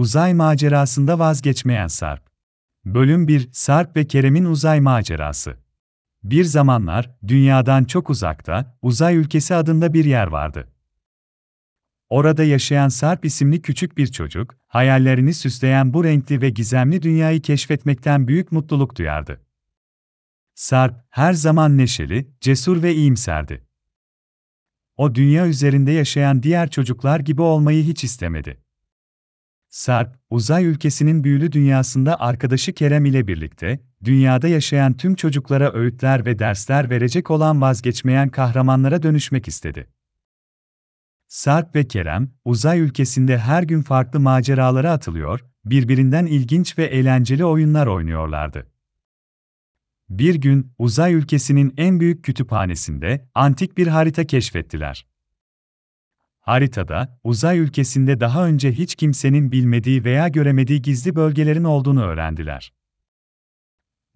Uzay Macerasında Vazgeçmeyen Sarp. Bölüm 1, Sarp ve Kerem'in uzay macerası. Bir zamanlar, dünyadan çok uzakta, Uzay Ülkesi adında bir yer vardı. Orada yaşayan Sarp isimli küçük bir çocuk, hayallerini süsleyen bu renkli ve gizemli dünyayı keşfetmekten büyük mutluluk duyardı. Sarp, her zaman neşeli, cesur ve iyimserdi. O dünya üzerinde yaşayan diğer çocuklar gibi olmayı hiç istemedi. Sarp, Uzay Ülkesi'nin büyülü dünyasında arkadaşı Kerem ile birlikte, dünyada yaşayan tüm çocuklara öğütler ve dersler verecek olan vazgeçmeyen kahramanlara dönüşmek istedi. Sarp ve Kerem, Uzay Ülkesi'nde her gün farklı maceralara atılıyor, birbirinden ilginç ve eğlenceli oyunlar oynuyorlardı. Bir gün, Uzay Ülkesi'nin en büyük kütüphanesinde, antik bir harita keşfettiler. Haritada, Uzay Ülkesi'nde daha önce hiç kimsenin bilmediği veya göremediği gizli bölgelerin olduğunu öğrendiler.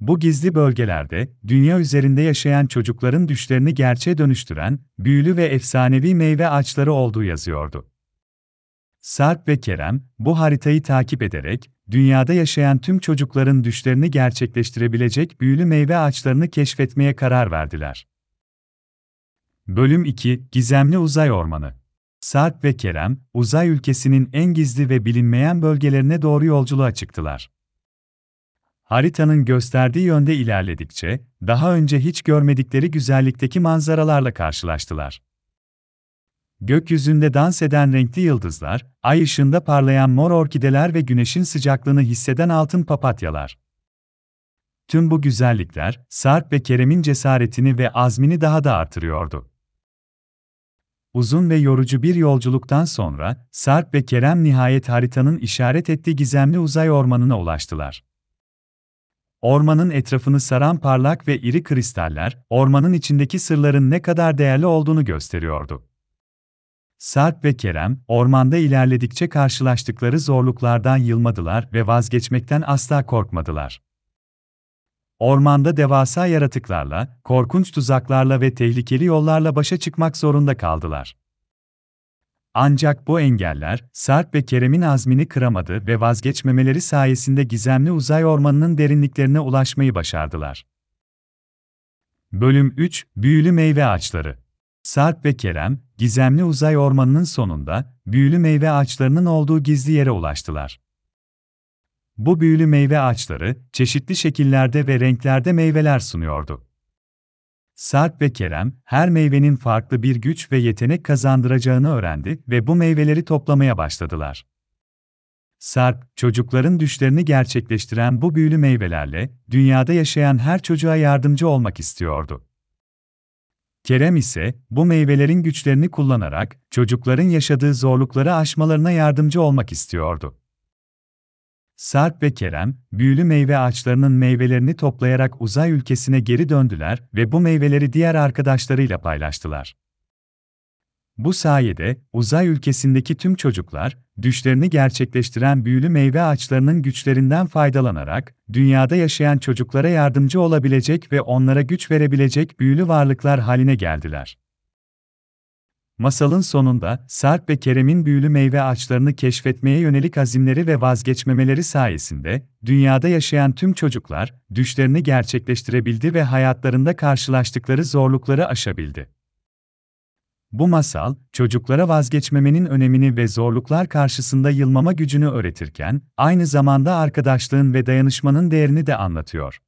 Bu gizli bölgelerde, dünya üzerinde yaşayan çocukların düşlerini gerçeğe dönüştüren, büyülü ve efsanevi meyve ağaçları olduğu yazıyordu. Sarp ve Kerem, bu haritayı takip ederek, dünyada yaşayan tüm çocukların düşlerini gerçekleştirebilecek büyülü meyve ağaçlarını keşfetmeye karar verdiler. Bölüm 2, Gizemli Uzay Ormanı. Sarp ve Kerem, Uzay Ülkesi'nin en gizli ve bilinmeyen bölgelerine doğru yolculuğa çıktılar. Haritanın gösterdiği yönde ilerledikçe, daha önce hiç görmedikleri güzellikteki manzaralarla karşılaştılar. Gökyüzünde dans eden renkli yıldızlar, ay ışığında parlayan mor orkideler ve güneşin sıcaklığını hisseden altın papatyalar. Tüm bu güzellikler, Sarp ve Kerem'in cesaretini ve azmini daha da artırıyordu. Uzun ve yorucu bir yolculuktan sonra, Sarp ve Kerem nihayet haritanın işaret ettiği gizemli uzay ormanına ulaştılar. Ormanın etrafını saran parlak ve iri kristaller, ormanın içindeki sırların ne kadar değerli olduğunu gösteriyordu. Sarp ve Kerem, ormanda ilerledikçe karşılaştıkları zorluklardan yılmadılar ve vazgeçmekten asla korkmadılar. Ormanda devasa yaratıklarla, korkunç tuzaklarla ve tehlikeli yollarla başa çıkmak zorunda kaldılar. Ancak bu engeller, Sarp ve Kerem'in azmini kıramadı ve vazgeçmemeleri sayesinde gizemli uzay ormanının derinliklerine ulaşmayı başardılar. Bölüm 3, Büyülü Meyve Ağaçları. Sarp ve Kerem, gizemli uzay ormanının sonunda, büyülü meyve ağaçlarının olduğu gizli yere ulaştılar. Bu büyülü meyve ağaçları, çeşitli şekillerde ve renklerde meyveler sunuyordu. Sarp ve Kerem, her meyvenin farklı bir güç ve yetenek kazandıracağını öğrendi ve bu meyveleri toplamaya başladılar. Sarp, çocukların düşlerini gerçekleştiren bu büyülü meyvelerle, dünyada yaşayan her çocuğa yardımcı olmak istiyordu. Kerem ise, bu meyvelerin güçlerini kullanarak, çocukların yaşadığı zorlukları aşmalarına yardımcı olmak istiyordu. Sarp ve Kerem, büyülü meyve ağaçlarının meyvelerini toplayarak Uzay Ülkesi'ne geri döndüler ve bu meyveleri diğer arkadaşlarıyla paylaştılar. Bu sayede, Uzay Ülkesi'ndeki tüm çocuklar, düşlerini gerçekleştiren büyülü meyve ağaçlarının güçlerinden faydalanarak, dünyada yaşayan çocuklara yardımcı olabilecek ve onlara güç verebilecek büyülü varlıklar haline geldiler. Masalın sonunda, Sarp ve Kerem'in büyülü meyve ağaçlarını keşfetmeye yönelik azimleri ve vazgeçmemeleri sayesinde, dünyada yaşayan tüm çocuklar, düşlerini gerçekleştirebildi ve hayatlarında karşılaştıkları zorlukları aşabildi. Bu masal, çocuklara vazgeçmemenin önemini ve zorluklar karşısında yılmama gücünü öğretirken, aynı zamanda arkadaşlığın ve dayanışmanın değerini de anlatıyor.